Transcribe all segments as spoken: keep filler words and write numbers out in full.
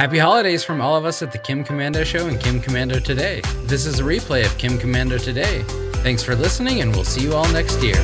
Happy holidays from all of us at the Kim Commando Show and Kim Commando Today. This is a replay of Kim Commando Today. Thanks for listening, and we'll see you all next year.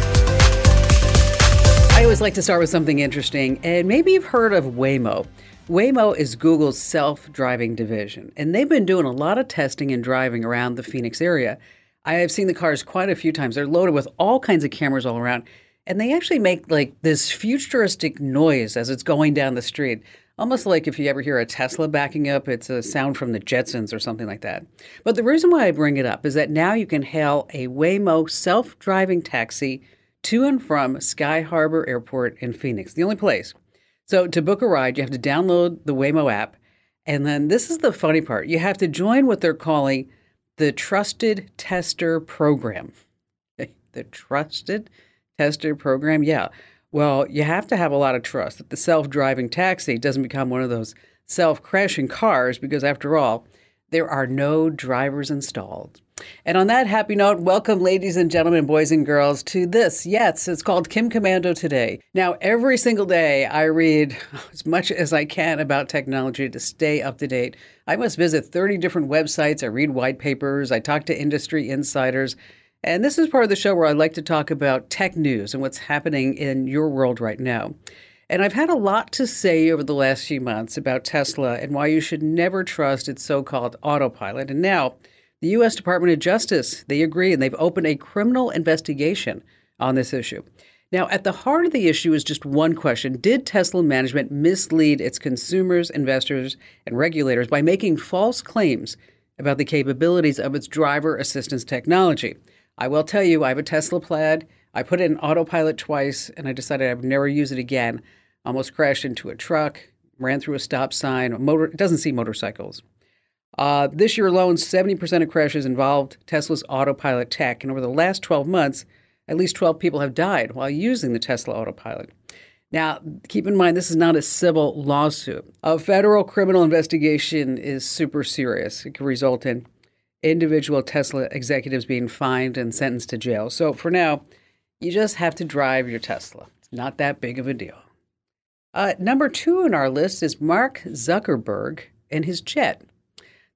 I always like to start with something interesting, and maybe you've heard of Waymo. Waymo is Google's self-driving division, and they've been doing a lot of testing and driving around the Phoenix area. I have seen the cars quite a few times. They're loaded with all kinds of cameras all around, and they actually make like this futuristic noise as it's going down the street, almost like if you ever hear a Tesla backing up, it's a sound from the Jetsons or something like that. But the reason why I bring it up is that now you can hail a Waymo self-driving taxi to and from Sky Harbor Airport in Phoenix, the only place. So to book a ride, you have to download the Waymo app, and then this is the funny part. You have to join what they're calling the Trusted Tester Program. The Trusted Tester Program? Yeah. Well, you have to have a lot of trust that the self-driving taxi doesn't become one of those self-crashing cars because, after all, there are no drivers installed. And on that happy note, welcome, ladies and gentlemen, boys and girls, to this. Yes, it's called Kim Commando Today. Now, every single day I read as much as I can about technology to stay up to date. I must visit thirty different websites. I read white papers. I talk to industry insiders. And this is part of the show where I like to talk about tech news and what's happening in your world right now. And I've had a lot to say over the last few months about Tesla and why you should never trust its so-called autopilot. And now, the U S Department of Justice, they agree, and they've opened a criminal investigation on this issue. Now, at the heart of the issue is just one question. Did Tesla management mislead its consumers, investors, and regulators by making false claims about the capabilities of its driver assistance technology? I will tell you, I have a Tesla Plaid. I put it in autopilot twice, and I decided I would never use it again. Almost crashed into a truck, ran through a stop sign. A motor, it doesn't see motorcycles. Uh, this year alone, seventy percent of crashes involved Tesla's autopilot tech. And over the last twelve months, at least twelve people have died while using the Tesla autopilot. Now, keep in mind, this is not a civil lawsuit. A federal criminal investigation is super serious. It could result in individual Tesla executives being fined and sentenced to jail. So for now, you just have to drive your Tesla. It's not that big of a deal. Uh, number two on our list is Mark Zuckerberg and his jet.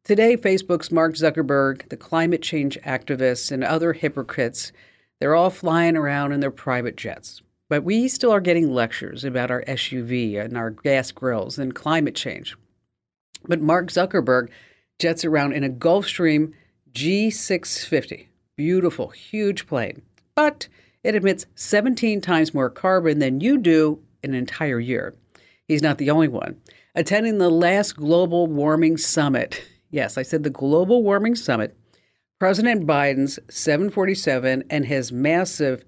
Today, Facebook's Mark Zuckerberg, the climate change activists, and other hypocrites, they're all flying around in their private jets. But we still are getting lectures about our S U V and our gas grills and climate change. But Mark Zuckerberg jets around in a Gulfstream G six fifty. Beautiful, huge plane. But it emits seventeen times more carbon than you do an entire year. He's not the only one. Attending the last global warming summit, yes, I said the global warming summit, President Biden's seven forty-seven and his massive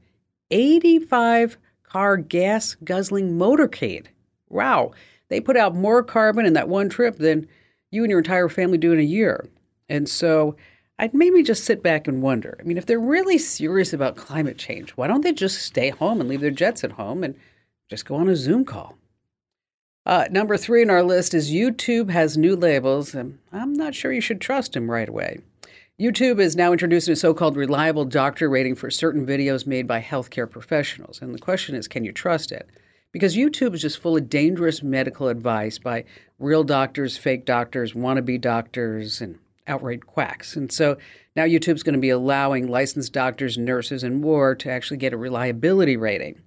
eighty-five car gas-guzzling motorcade. Wow. They put out more carbon in that one trip than you and your entire family do in a year. And so I'd maybe just sit back and wonder, I mean, if they're really serious about climate change, why don't they just stay home and leave their jets at home and just go on a Zoom call? Uh, number three on our list is YouTube has new labels, and I'm not sure you should trust him right away. YouTube is now introducing a so-called reliable doctor rating for certain videos made by healthcare professionals. And the question is, can you trust it? Because YouTube is just full of dangerous medical advice by real doctors, fake doctors, wannabe doctors, and outright quacks. And so now YouTube's going to be allowing licensed doctors, nurses, and more to actually get a reliability rating.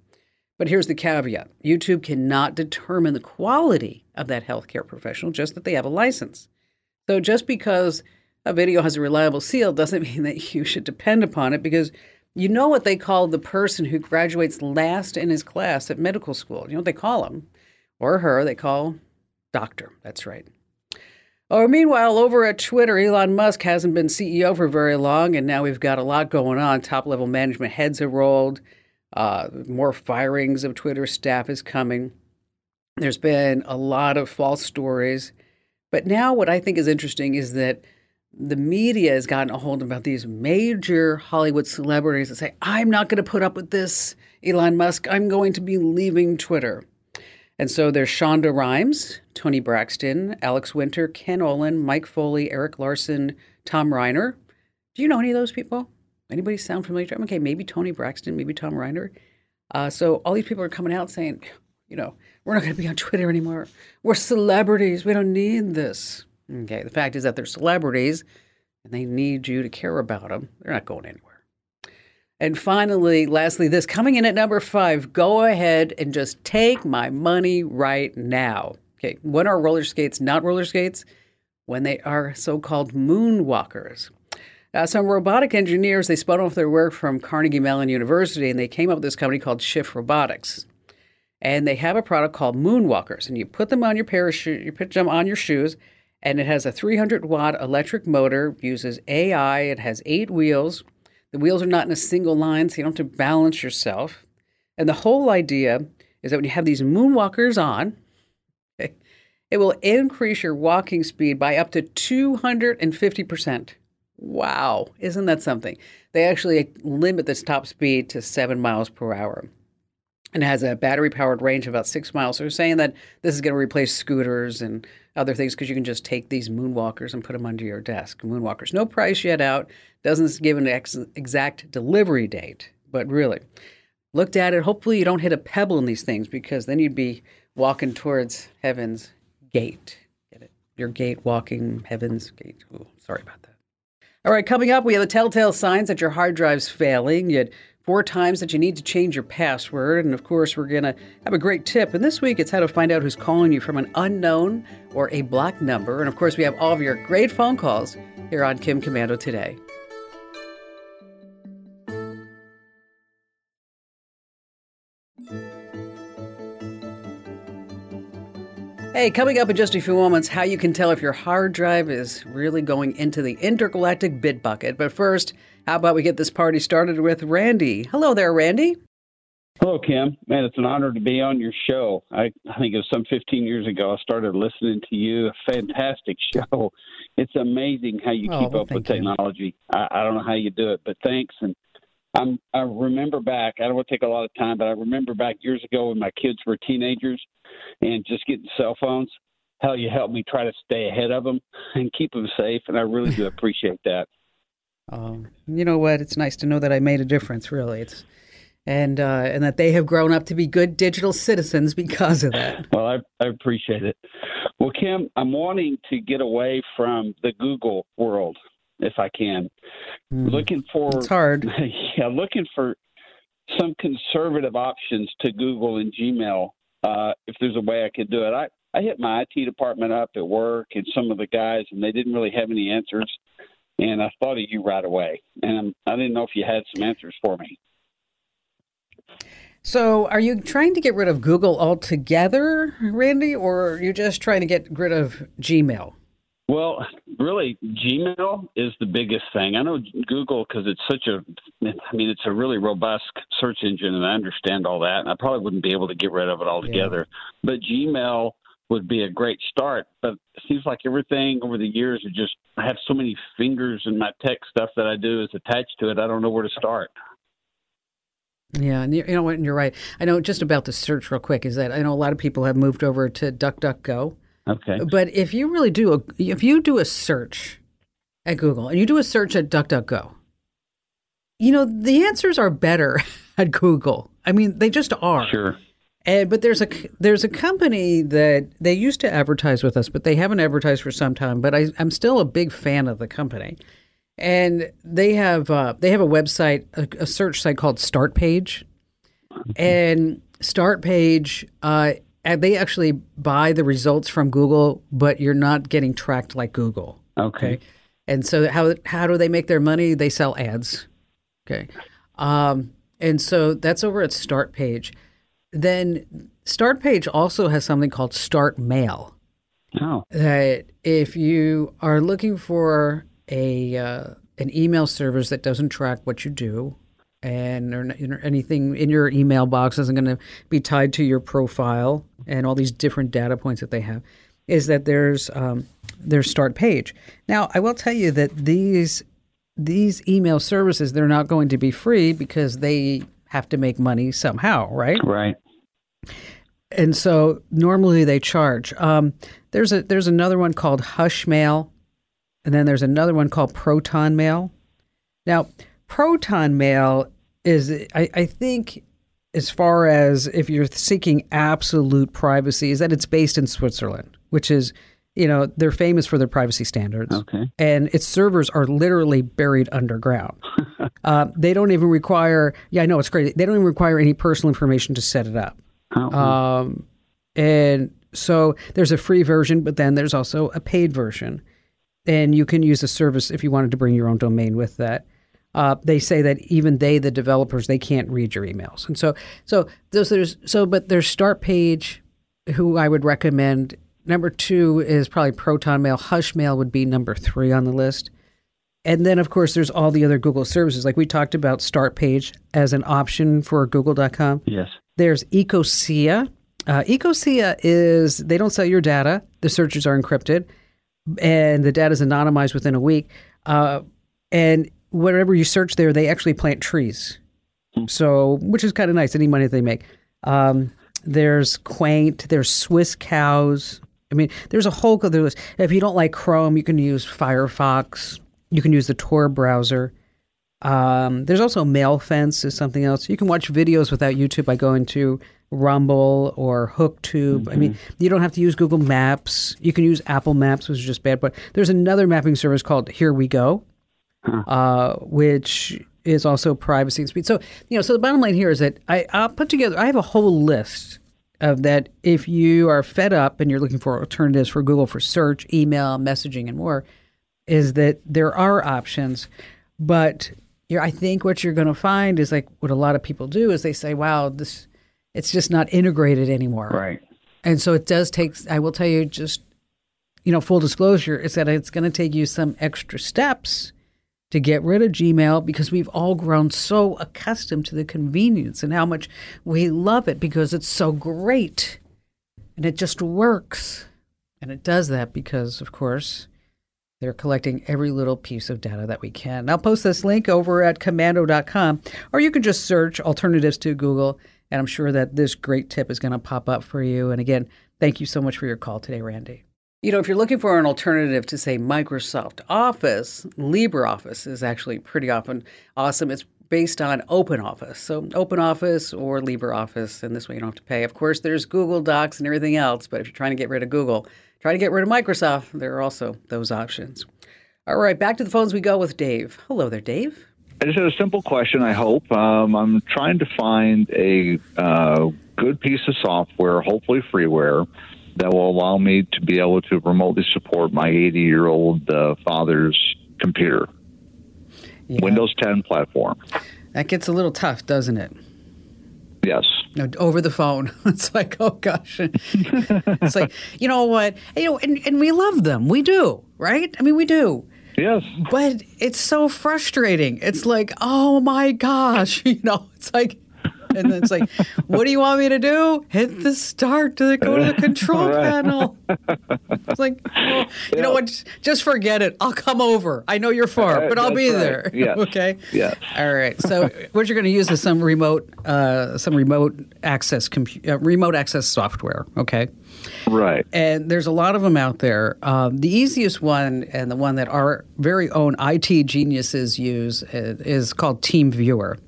But here's the caveat. YouTube cannot determine the quality of that healthcare professional, just that they have a license. So just because a video has a reliable seal doesn't mean that you should depend upon it, because you know what they call the person who graduates last in his class at medical school. You know what they call him or her? They call doctor. That's right. Oh, meanwhile, over at Twitter, Elon Musk hasn't been C E O for very long, and now we've got a lot going on. Top-level management heads are rolled. Uh, more firings of Twitter staff is coming. There's been a lot of false stories. But now what I think is interesting is that the media has gotten a hold about these major Hollywood celebrities that say, I'm not going to put up with this, Elon Musk. I'm going to be leaving Twitter. And so there's Shonda Rhimes, Tony Braxton, Alex Winter, Ken Olin, Mike Foley, Eric Larson, Tom Reiner. Do you know any of those people? Anybody sound familiar to them? Okay, maybe Tony Braxton, maybe Tom Reiner. Uh, so all these people are coming out saying, you know, we're not going to be on Twitter anymore. We're celebrities. We don't need this. Okay, the fact is that they're celebrities and they need you to care about them. They're not going anywhere. And finally, lastly, this coming in at number five, go ahead and just take my money right now. Okay, when are roller skates not roller skates? When they are so-called moonwalkers. Uh, some robotic engineers, they spun off their work from Carnegie Mellon University, and they came up with this company called Shift Robotics. And they have a product called Moonwalkers, and you put them on your pair of shoes, you put them on your shoes, and it has a three hundred watt electric motor, uses A I, it has eight wheels. The wheels are not in a single line, so you don't have to balance yourself. And the whole idea is that when you have these moonwalkers on, okay, it will increase your walking speed by up to two hundred fifty percent. Wow, isn't that something? They actually limit this top speed to seven miles per hour. And it has a battery-powered range of about six miles. So they're saying that this is going to replace scooters and other things because you can just take these moonwalkers and put them under your desk. Moonwalkers, no price yet out. Doesn't give an ex- exact delivery date, but really. Looked at it, hopefully you don't hit a pebble in these things because then you'd be walking towards heaven's gate. Get it? Your gate walking heaven's gate. Ooh, sorry about that. All right, coming up, we have the telltale signs that your hard drive's failing. You had four times that you need to change your password. And, of course, we're going to have a great tip. And this week, it's how to find out who's calling you from an unknown or a blocked number. And, of course, we have all of your great phone calls here on Kim Commando Today. Hey, coming up in just a few moments, how you can tell if your hard drive is really going into the intergalactic bit bucket. But first, how about we get this party started with Randy? Hello there, Randy. Hello, Kim. Man, it's an honor to be on your show. I, I think it was some fifteen years ago I started listening to you. A fantastic show. It's amazing how you oh, keep well, up with technology. I, I don't know how you do it, but thanks. And I'm, I remember back, I don't want to take a lot of time, but I remember back years ago when my kids were teenagers and just getting cell phones, how you helped me try to stay ahead of them and keep them safe. And I really do appreciate that. Um, you know what? It's nice to know that I made a difference, really. It's and uh, and that they have grown up to be good digital citizens because of that. Well, I, I appreciate it. Well, Kim, I'm wanting to get away from the Google world. If I can, mm, looking for it's hard. Yeah, looking for some conservative options to Google and Gmail. Uh, if there's a way I could do it, I, I hit my I T department up at work and some of the guys, and they didn't really have any answers. And I thought of you right away, and I'm, I didn't know if you had some answers for me. So, are you trying to get rid of Google altogether, Randy, or are you just trying to get rid of Gmail? Well, really, Gmail is the biggest thing. I know Google because it's such a, I mean, it's a really robust search engine, and I understand all that, and I probably wouldn't be able to get rid of it altogether. Yeah. But Gmail would be a great start, but it seems like everything over the years is just, I have so many fingers in my tech stuff that I do is attached to it, I don't know where to start. Yeah, and you know what, and you're right. I know just about the search real quick is that I know a lot of people have moved over to DuckDuckGo. Okay. But if you really do a, if you do a search at Google and you do a search at DuckDuckGo, you know, the answers are better at Google. I mean, they just are. Sure. And but there's a there's a company that they used to advertise with us, but they haven't advertised for some time. But I, I'm still a big fan of the company, and they have uh, they have a website, a, a search site called StartPage, and StartPage. Uh, And they actually buy the results from Google, but you're not getting tracked like Google. Okay. Okay? And so how how do they make their money? They sell ads. Okay. Um, and so that's over at StartPage. Then StartPage also has something called Start Mail. Oh. That if you are looking for a uh, an email service that doesn't track what you do, and or anything in your email box isn't going to be tied to your profile and all these different data points that they have, is that there's um, there's StartPage. Now, I will tell you that these these email services, they're not going to be free because they have to make money somehow, right? Right. And so normally they charge. Um, there's a there's another one called Hushmail, and then there's another one called Protonmail. Now, Protonmail is, I, I think as far as if you're seeking absolute privacy is that it's based in Switzerland, which is, you know, they're famous for their privacy standards. Okay. And its servers are literally buried underground. uh, they don't even require, yeah, I know, it's crazy. They don't even require any personal information to set it up. Uh-huh. Um, and so there's a free version, but then there's also a paid version. And you can use the service if you wanted to bring your own domain with that. Uh, they say that even they, the developers, they can't read your emails, and so so those there's so. But there's StartPage, who I would recommend. Number two is probably Protonmail. Hushmail would be number three on the list, and then of course there's all the other Google services. Like we talked about StartPage as an option for Google dot com. Yes. There's Ecosia. Uh, Ecosia is they don't sell your data. The searches are encrypted, and the data is anonymized within a week, uh, and whatever you search there, they actually plant trees. So, which is kind of nice, any money that they make. Um, there's Quaint, there's Swiss Cows. I mean, there's a whole other list. If you don't like Chrome, you can use Firefox. You can use the Tor browser. Um, there's also MailFence is something else. You can watch videos without YouTube by going to Rumble or HookTube. Mm-hmm. I mean, you don't have to use Google Maps. You can use Apple Maps, which is just bad. But there's another mapping service called Here We Go. Uh, which is also privacy and speed. So, you know, so the bottom line here is that I, I'll put together, I have a whole list of that if you are fed up and you're looking for alternatives for Google for search, email, messaging, and more, is that there are options. But you're, I think what you're going to find is like what a lot of people do is they say, wow, this it's just not integrated anymore. Right. And so it does take, I will tell you just, you know, full disclosure, is that it's going to take you some extra steps to get rid of Gmail because we've all grown so accustomed to the convenience and how much we love it because it's so great and it just works. And it does that because, of course, they're collecting every little piece of data that we can. And I'll post this link over at commando dot com, or you can just search alternatives to Google, and I'm sure that this great tip is going to pop up for you. And again, thank you so much for your call today, Randy. You know, if you're looking for an alternative to, say, Microsoft Office, LibreOffice is actually pretty often awesome. It's based on OpenOffice. So OpenOffice or LibreOffice, and this way you don't have to pay. Of course, there's Google Docs and everything else, but if you're trying to get rid of Google, try to get rid of Microsoft, there are also those options. All right, back to the phones we go with Dave. Hello there, Dave. I just had a simple question, I hope. Um, I'm trying to find a uh, good piece of software, hopefully freeware, that will allow me to be able to remotely support my eighty-year-old uh, father's computer. Yeah. Windows ten platform. That gets a little tough, doesn't it? Yes. No, over the phone. It's like, oh, gosh. It's like, you know what? You know, and, and we love them. We do, right? I mean, we do. Yes. But it's so frustrating. It's like, oh, my gosh. You know, it's like... And then it's like, what do you want me to do? Hit the start to the, go to the control right. panel. It's like, well, you yeah. know what? Just forget it. I'll come over. I know you're far, but I'll That's be right. there. Yes. Okay. Yes. All right. So what you're going to use is some remote, uh, some remote access, compu- uh, remote access software. Okay. Right. And there's a lot of them out there. Um, the easiest one, and the one that our very own I T geniuses use, uh, is called TeamViewer.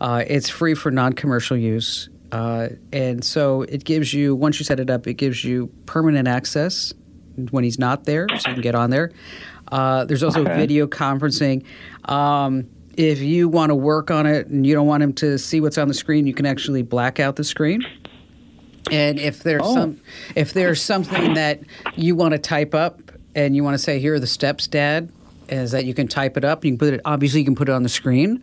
Uh, it's free for non-commercial use, uh, and so it gives you, once you set it up, it gives you permanent access when he's not there, so you can get on there. Uh, there's also okay. video conferencing. Um, if you want to work on it and you don't want him to see what's on the screen, you can actually black out the screen. And if there's oh. some, if there's something that you want to type up and you want to say, here are the steps, Dad, is that you can type it up. You can put it, obviously you can put it on the screen.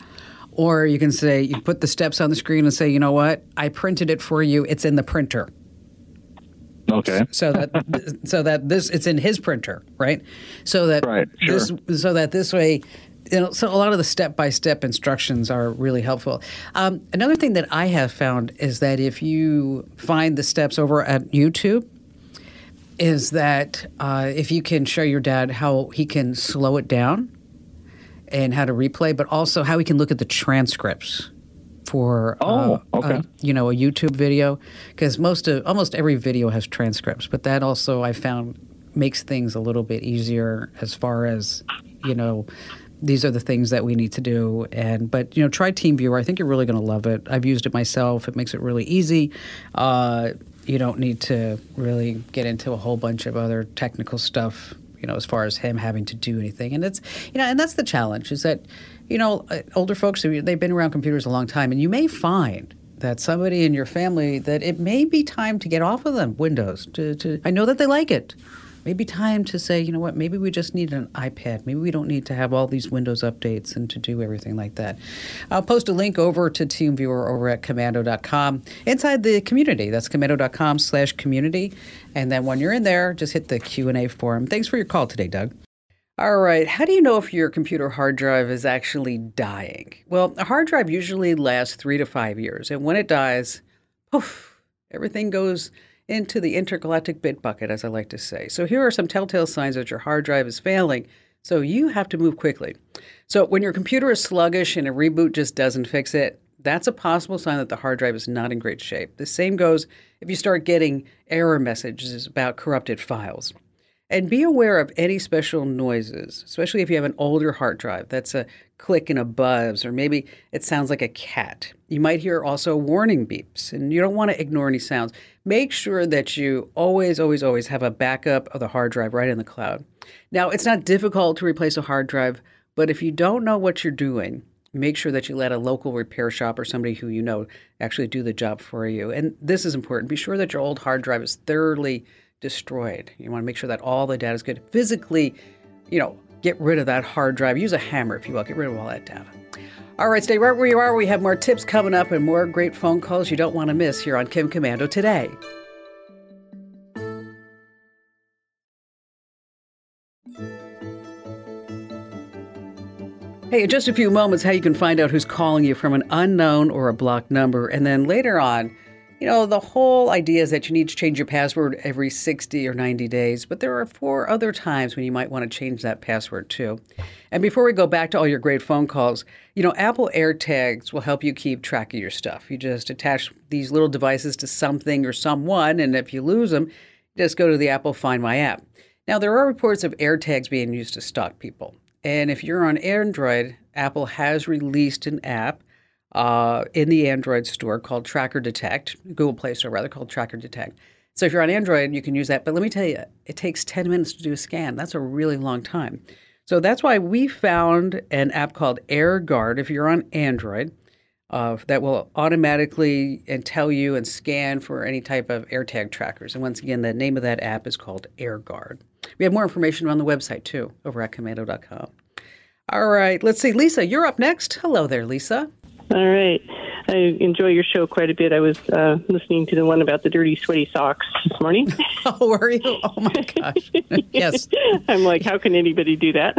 Or you can say, you put the steps on the screen and say, you know what? I printed it for you. It's in the printer. Okay. So that so that this it's in his printer, right? So that right, sure. this so that this way, you know, so a lot of the step-by-step instructions are really helpful. Um, another thing that I have found is that if you find the steps over at YouTube, is that uh, if you can show your dad how he can slow it down. And how to replay, but also how we can look at the transcripts for oh, uh, okay. uh, you know, a YouTube video, because most of almost every video has transcripts. But that also I found makes things a little bit easier as far as, you know, these are the things that we need to do. And but, you know, try TeamViewer. I think you're really going to love it. I've used it myself. It makes it really easy. Uh, you don't need to really get into a whole bunch of other technical stuff, you know, as far as him having to do anything. And it's, you know, and that's the challenge is that, you know, older folks, they've been around computers a long time, and you may find that somebody in your family that it may be time to get off of them Windows. To, to I know that they like it. Maybe time to say, you know what, maybe we just need an iPad. Maybe we don't need to have all these Windows updates and to do everything like that. I'll post a link over to TeamViewer over at commando dot com inside the community. That's commando dot com slash community. And then when you're in there, just hit the Q and A form. Thanks for your call today, Doug. All right. How do you know if your computer hard drive is actually dying? Well, a hard drive usually lasts three to five years. And when it dies, poof, everything goes into the intergalactic bit bucket, as I like to say. So here are some telltale signs that your hard drive is failing, so you have to move quickly. So when your computer is sluggish and a reboot just doesn't fix it, that's a possible sign that the hard drive is not in great shape. The same goes if you start getting error messages about corrupted files. And be aware of any special noises, especially if you have an older hard drive. That's a click and a buzz, or maybe it sounds like a cat. You might hear also warning beeps, and you don't want to ignore any sounds. Make sure that you always, always, always have a backup of the hard drive right in the cloud. Now, it's not difficult to replace a hard drive, but if you don't know what you're doing, make sure that you let a local repair shop or somebody who you know actually do the job for you. And this is important. Be sure that your old hard drive is thoroughly destroyed. You want to make sure that all the data is good. Physically, you know, get rid of that hard drive. Use a hammer, if you will. Get rid of all that data. All right, stay right where you are. We have more tips coming up and more great phone calls you don't want to miss here on Kim Commando Today. Hey, in just a few moments, how you can find out who's calling you from an unknown or a blocked number. And then later on, you know, the whole idea is that you need to change your password every sixty or ninety days, but there are four other times when you might want to change that password too. And before we go back to all your great phone calls, you know, Apple AirTags will help you keep track of your stuff. You just attach these little devices to something or someone, and if you lose them, just go to the Apple Find My app. Now, there are reports of AirTags being used to stalk people. And if you're on Android, Apple has released an app Uh, in the Android store called Tracker Detect, Google Play Store rather, called Tracker Detect. So if you're on Android, you can use that. But let me tell you, it takes ten minutes to do a scan. That's a really long time. So that's why we found an app called AirGuard, if you're on Android, uh, that will automatically and tell you and scan for any type of AirTag trackers. And once again, the name of that app is called AirGuard. We have more information on the website, too, over at commando dot com. All right, let's see. Lisa, you're up next. Hello there, Lisa. All right. I enjoy your show quite a bit. I was uh, listening to the one about the dirty, sweaty socks this morning. Oh, were you? Oh, my gosh. Yes. I'm like, how can anybody do that?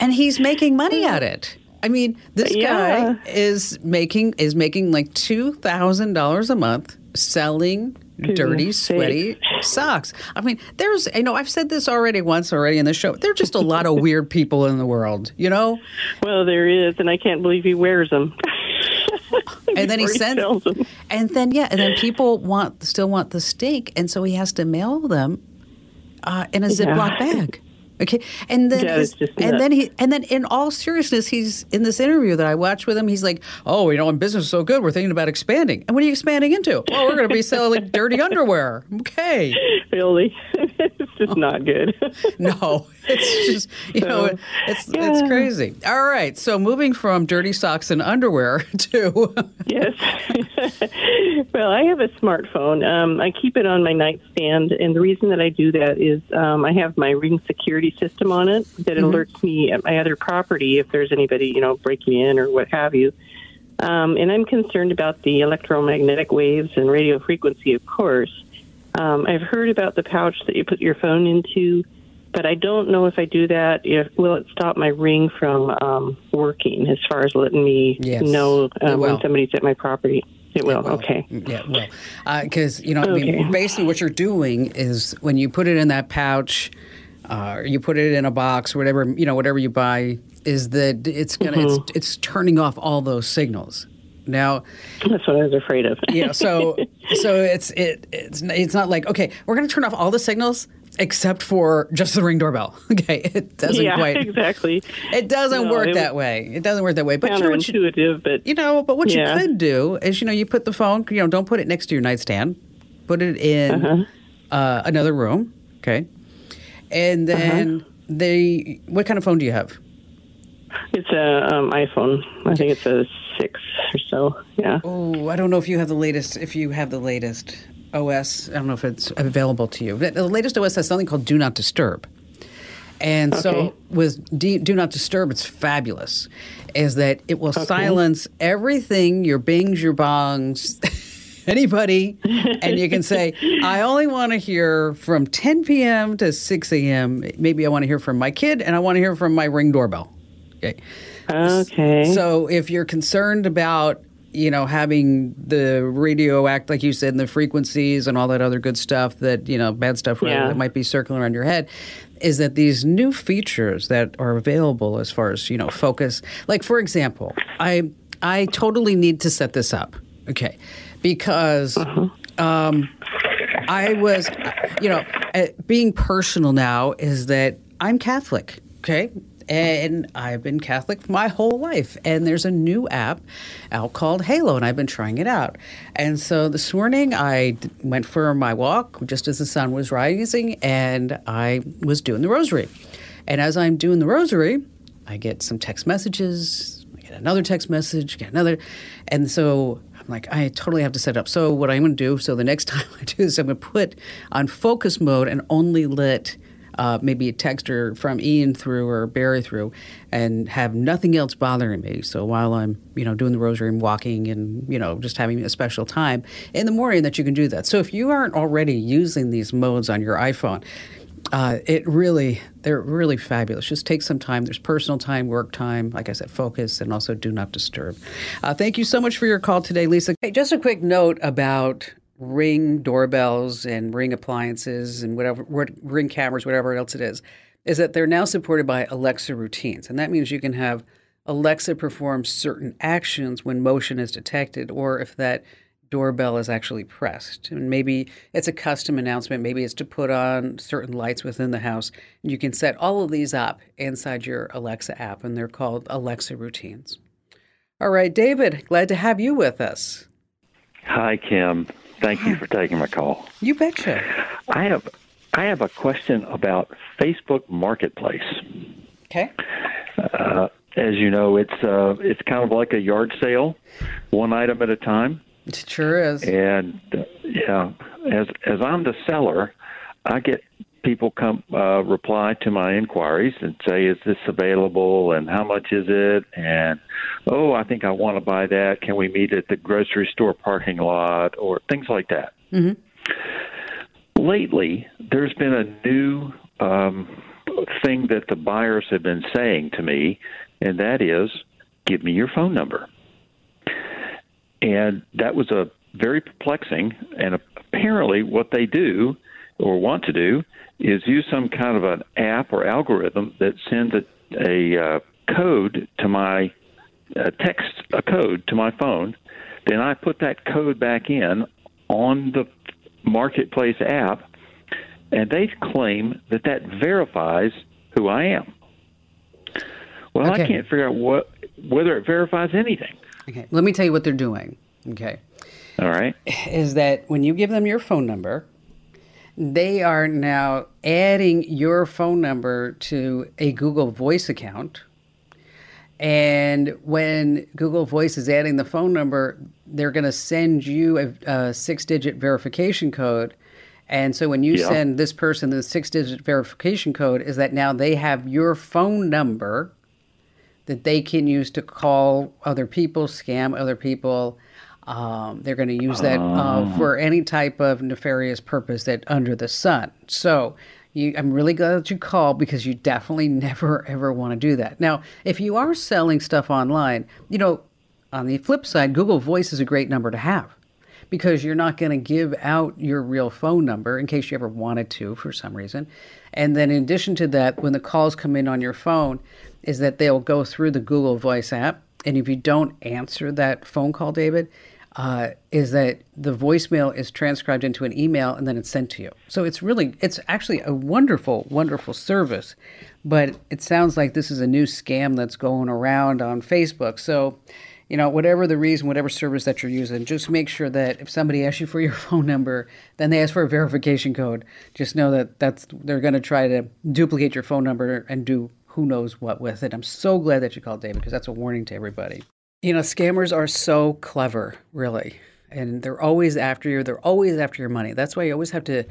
And he's making money at it. I mean, this yeah. guy is making is making like two thousand dollars a month selling dirty, sweaty socks. I mean, there's, you know, I've said this already once already in the show. There are just a lot of weird people in the world, you know? Well, there is, and I can't believe he wears them. And then he sends them. And then, yeah, and then people want still want the stink, and so he has to mail them uh, in a Ziploc yeah. bag. Okay, and then yeah, and then he and then in all seriousness, he's in this interview that I watched with him. He's like, "Oh, you know, in business is so good, we're thinking about expanding." And what are you expanding into? Well, we're going to be selling dirty underwear. Okay, really, it's just oh. not good. No, it's just you so, know, it, it's yeah. it's crazy. All right, so moving from dirty socks and underwear to yes. Well, I have a smartphone. Um, I keep it on my nightstand, and the reason that I do that is um, I have my Ring security system on it that mm-hmm. alerts me at my other property if there's anybody, you know, breaking in or what have you. Um, and I'm concerned about the electromagnetic waves and radio frequency, of course. Um, I've heard about the pouch that you put your phone into, but I don't know if I do that, if will it stop my Ring from um, working as far as letting me yes. know uh, when somebody's at my property? It will. It will. Okay. Yeah, it will. Because, uh, you know, okay. I mean, basically what you're doing is when you put it in that pouch, Uh, you put it in a box, whatever you know, whatever you buy, is that it's gonna mm-hmm. it's it's turning off all those signals. Now, that's what I was afraid of. yeah, so so it's it it's it's not like okay, we're gonna turn off all the signals except for just the Ring doorbell. Okay, it doesn't yeah, quite exactly. It doesn't no, work it that way. It doesn't work that way. But you know what you, but you know, but what yeah. you could do is, you know, you put the phone. You know, don't put it next to your nightstand. Put it in uh-huh. uh, another room. Okay, and then uh-huh. they. What kind of phone do you have? It's a um, iPhone. I think it's a six or so. Yeah. Oh, I don't know if you have the latest. If you have the latest. O S, I don't know if it's available to you. The latest O S has something called Do Not Disturb. And okay. so with D- Do Not Disturb, it's fabulous, is that it will okay. silence everything, your bings, your bongs, anybody, and you can say, I only want to hear from ten p.m. to six a.m. Maybe I want to hear from my kid, and I want to hear from my Ring doorbell. Okay. Okay. So if you're concerned about you know, having the radio act, like you said, and the frequencies and all that other good stuff that, you know, bad stuff yeah. that might be circling around your head, is that these new features that are available as far as, you know, focus. Like, for example, I I totally need to set this up, okay, because uh-huh. um, I was, you know, being personal now is that I'm Catholic, okay? And I've been Catholic my whole life. And there's a new app out called Halo, and I've been trying it out. And so this morning I went for my walk just as the sun was rising, and I was doing the rosary. And as I'm doing the rosary, I get some text messages, I get another text message, get another. And so I'm like, I totally have to set it up. So what I'm going to do, so the next time I do this, I'm going to put on focus mode and only let Uh, maybe a texter from Ian through or Barry through, and have nothing else bothering me. So while I'm, you know, doing the rosary and walking and, you know, just having a special time in the morning, that you can do that. So if you aren't already using these modes on your iPhone, uh, it really, they're really fabulous. Just take some time. There's personal time, work time, like I said, focus, and also do not disturb. Uh, thank you so much for your call today, Lisa. Hey, just a quick note about Ring doorbells and Ring appliances and whatever, Ring cameras, whatever else it is, is that they're now supported by Alexa routines. And that means you can have Alexa perform certain actions when motion is detected, or if that doorbell is actually pressed. And maybe it's a custom announcement. Maybe it's to put on certain lights within the house. You can set all of these up inside your Alexa app, and they're called Alexa routines. All right, David, glad to have you with us. Hi, Kim. Thank you for taking my call. You betcha. I have I have a question about Facebook Marketplace. Okay. Uh, as you know, it's uh, it's kind of like a yard sale, one item at a time. It sure is. And uh, yeah, as as I'm the seller, I get people come uh, reply to my inquiries and say, "Is this available? And how much is it?" And oh, I think I want to buy that. Can we meet at the grocery store parking lot, or things like that? Mm-hmm. Lately, there's been a new um, thing that the buyers have been saying to me, and that is, "Give me your phone number." And that was a very perplexing. And apparently, what they do or want to do is use some kind of an app or algorithm that sends a, a uh, code to my uh, text, a code to my phone. Then I put that code back in on the Marketplace app, and they claim that that verifies who I am. Well, okay. I can't figure out what whether it verifies anything. Okay, let me tell you what they're doing. Okay. All right. Is that when you give them your phone number, they are now adding your phone number to a Google Voice account. And when Google Voice is adding the phone number, they're going to send you a, a six-digit verification code. And so when you yeah. send this person the six-digit verification code, is that now they have your phone number that they can use to call other people, scam other people. Um, they're going to use that uh, for any type of nefarious purpose that under the sun. So you, I'm really glad that you called, because you definitely never, ever want to do that. Now, if you are selling stuff online, you know, on the flip side, Google Voice is a great number to have, because you're not going to give out your real phone number in case you ever wanted to for some reason. And then in addition to that, when the calls come in on your phone, is that they'll go through the Google Voice app. And if you don't answer that phone call, David, uh, is that the voicemail is transcribed into an email and then it's sent to you. So it's really, it's actually a wonderful, wonderful service. But it sounds like this is a new scam that's going around on Facebook. So, you know, whatever the reason, whatever service that you're using, just make sure that if somebody asks you for your phone number, then they ask for a verification code. Just know that that's they're going to try to duplicate your phone number and do who knows what with it. I'm so glad that you called, David, because that's a warning to everybody. You know, scammers are so clever, really. And they're always after you. They're always after your money. That's why you always have to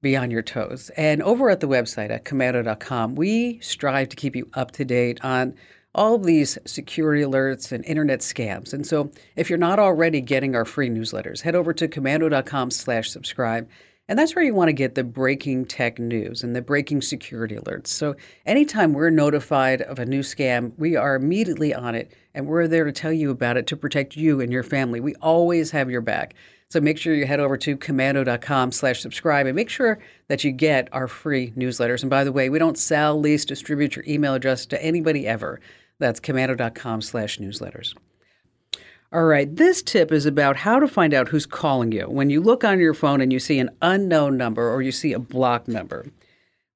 be on your toes. And over at the website at commando dot com, we strive to keep you up to date on all these security alerts and internet scams. And so if you're not already getting our free newsletters, head over to commando dot com slash subscribe. And that's where you want to get the breaking tech news and the breaking security alerts. So anytime we're notified of a new scam, we are immediately on it. And we're there to tell you about it to protect you and your family. We always have your back. So make sure you head over to commando dot com slash subscribe and make sure that you get our free newsletters. And by the way, we don't sell, lease, distribute your email address to anybody ever. That's commando dot com slash newsletters. All right, this tip is about how to find out who's calling you. When you look on your phone and you see an unknown number or you see a blocked number,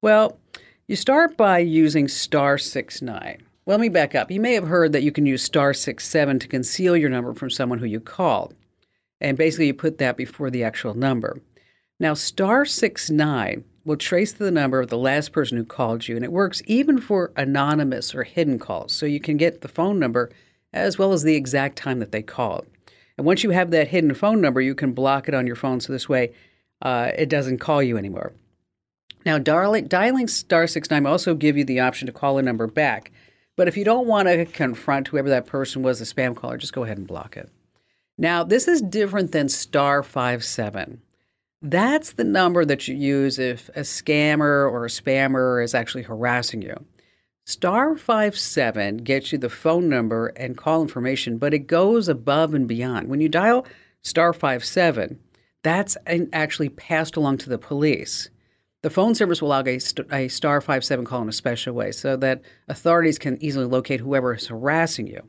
well, you start by using star six nine. Well, let me back up. You may have heard that you can use star six seven to conceal your number from someone who you called. And basically, you put that before the actual number. Now, star six nine will trace the number of the last person who called you, and it works even for anonymous or hidden calls. So you can get the phone number as well as the exact time that they called. And once you have that hidden phone number, you can block it on your phone, so this way uh, it doesn't call you anymore. Now, darling, dialing star six nine will also give you the option to call a number back. But if you don't want to confront whoever that person was, the spam caller, just go ahead and block it. Now, this is different than star five seven. That's the number that you use if a scammer or a spammer is actually harassing you. star five seven gets you the phone number and call information, but it goes above and beyond. When you dial star five seven, that's actually passed along to the police. The phone service will log a, a star five seven call in a special way so that authorities can easily locate whoever is harassing you.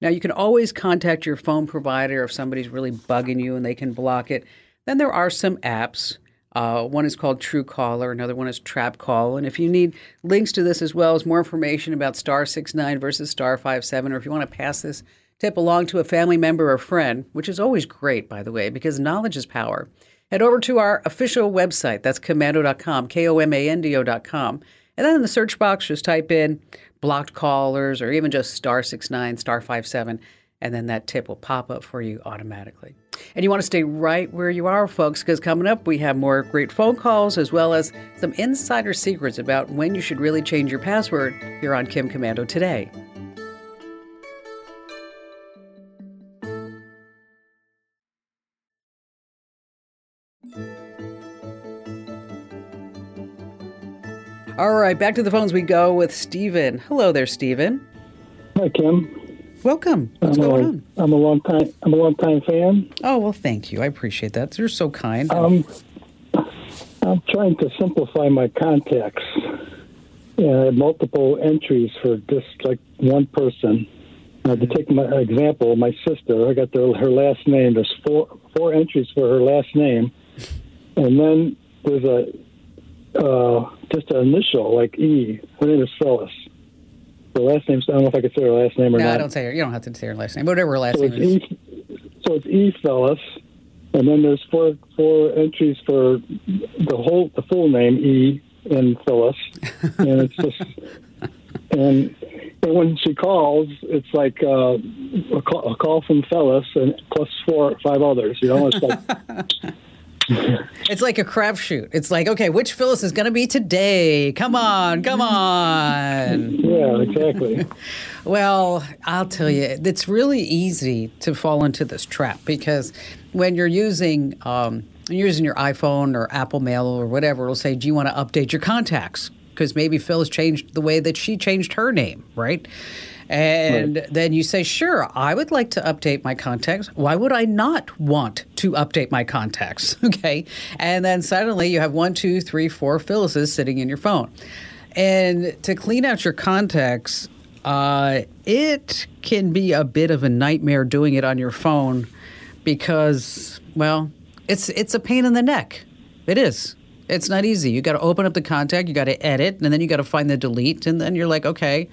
Now, you can always contact your phone provider if somebody's really bugging you and they can block it. Then there are some apps. Uh, one is called Truecaller. Another one is TrapCall. And if you need links to this as well as more information about star six nine versus star five seven, or if you want to pass this tip along to a family member or friend, which is always great, by the way, because knowledge is power, head over to our official website. That's commando dot com, K O M A N D O dot com. And then in the search box, just type in blocked callers or even just star six nine, star five seven, and then that tip will pop up for you automatically. And you want to stay right where you are, folks, because coming up, we have more great phone calls as well as some insider secrets about when you should really change your password here on Kim Commando Today. All right, back to the phones we go with Stephen. Hello there, Stephen. Hi, Kim. Welcome. What's I'm going a, on? I'm a long time. I'm a long time fan. Oh well, thank you. I appreciate that. You're so kind. Um, I'm trying to simplify my contacts. Yeah, I have multiple entries for just like one person. Uh, to take my example, my sister. I got their, her last name. There's four four entries for her last name, and then there's a. Uh, just an initial, like E. Her name is Phyllis. Her last name, I don't know if I could say her last name or no, not. No, I don't say her. You don't have to say her last name. Whatever her last so name is. E, so it's E. Phyllis. And then there's four four entries for the whole the full name, E. and Phyllis. And it's just... and, and when she calls, it's like uh, a, call, a call from Phyllis and plus four five others. You know, it's like... It's like a crapshoot. It's like, okay, which Phyllis is going to be today? Come on, come on. Yeah, exactly. Well, I'll tell you, it's really easy to fall into this trap because when you're using um, you're using your iPhone or Apple Mail or whatever, it'll say, do you want to update your contacts? Because maybe Phyllis changed the way that she changed her name, right? And right. Then you say, sure, I would like to update my contacts. Why would I not want to update my contacts? Okay. And then suddenly you have one, two, three, four Phyllises sitting in your phone. And to clean out your contacts, uh, it can be a bit of a nightmare doing it on your phone because, well, it's it's a pain in the neck. It is. It's not easy. You got to open up the contact, you got to edit, and then you got to find the delete, and then you're like, okay,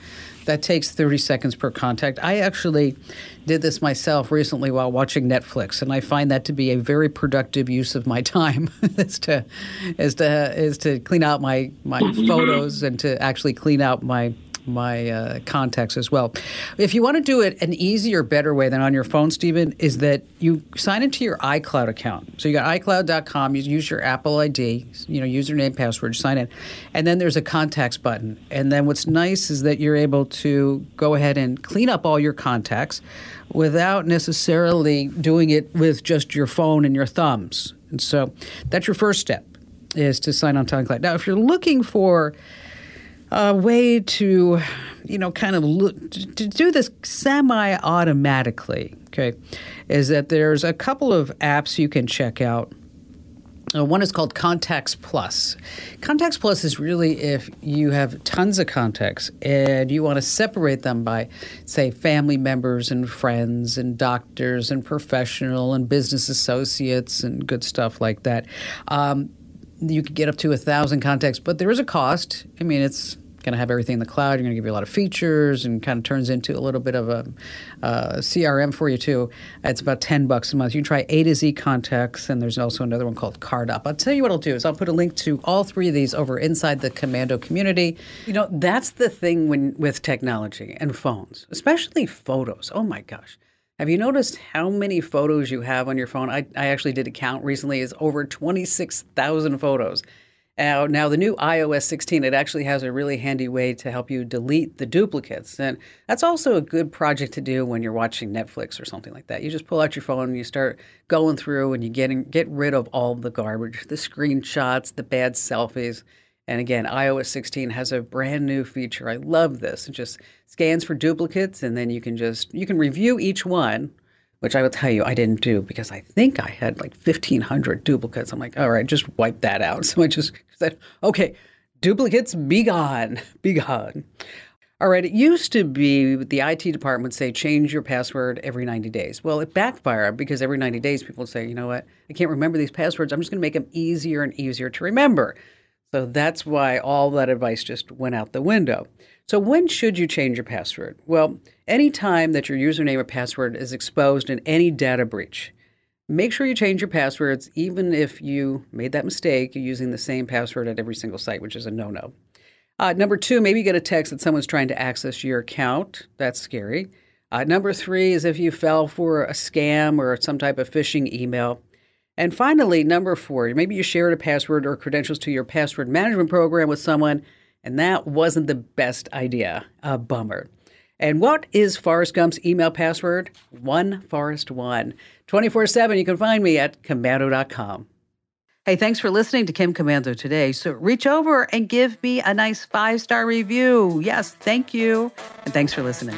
that takes thirty seconds per contact. I actually did this myself recently while watching Netflix, and I find that to be a very productive use of my time is to is to is to clean out my my photos and to actually clean out my my uh, contacts as well. If you want to do it an easier, better way than on your phone, Stephen, is that you sign into your iCloud account. So you got iCloud dot com, you use your Apple I D, you know, username, password, sign in, and then there's a contacts button. And then what's nice is that you're able to go ahead and clean up all your contacts without necessarily doing it with just your phone and your thumbs. And so that's your first step, is to sign on to iCloud. Now, if you're looking for a way to, you know, kind of look, to do this semi-automatically, okay, is that there's a couple of apps you can check out. Uh, one is called Contacts Plus. Contacts Plus is really if you have tons of contacts and you want to separate them by, say, family members and friends and doctors and professional and business associates and good stuff like that. Um, You could get up to a thousand contacts, but there is a cost. I mean, it's going to have everything in the cloud. You're going to give you a lot of features, and kind of turns into a little bit of a uh, C R M for you too. It's about ten bucks a month. You can try A to Z Contacts, and there's also another one called Card Up. I'll tell you what I'll do is I'll put a link to all three of these over inside the Commando community. You know, that's the thing when with technology and phones, especially photos. Oh my gosh. Have you noticed how many photos you have on your phone? I, I actually did a count recently. It's over twenty-six thousand photos. Uh, now, the new i O S sixteen, it actually has a really handy way to help you delete the duplicates. And that's also a good project to do when you're watching Netflix or something like that. You just pull out your phone and you start going through and you get, get rid of all the garbage, the screenshots, the bad selfies. And again, i O S sixteen has a brand new feature. I love this. It just scans for duplicates, and then you can just you can review each one, which I will tell you I didn't do because I think I had like fifteen hundred duplicates. I'm like, all right, just wipe that out. So I just said, okay, duplicates, be gone, be gone. All right, it used to be the I T department would say change your password every ninety days. Well, it backfired because every ninety days people would say, you know what, I can't remember these passwords. I'm just going to make them easier and easier to remember. So that's why all that advice just went out the window. So when should you change your password? Well, any time that your username or password is exposed in any data breach, make sure you change your passwords, even if you made that mistake using the same password at every single site, which is a no-no. Uh, number two, maybe you get a text that someone's trying to access your account. That's scary. Uh, number three is if you fell for a scam or some type of phishing email. And finally, number four, maybe you shared a password or credentials to your password management program with someone, and that wasn't the best idea. A bummer. And what is Forrest Gump's email password? one Forrest one. twenty-four seven, you can find me at commando dot com. Hey, thanks for listening to Kim Commando today. So reach over and give me a nice five-star review. Yes, thank you. And thanks for listening.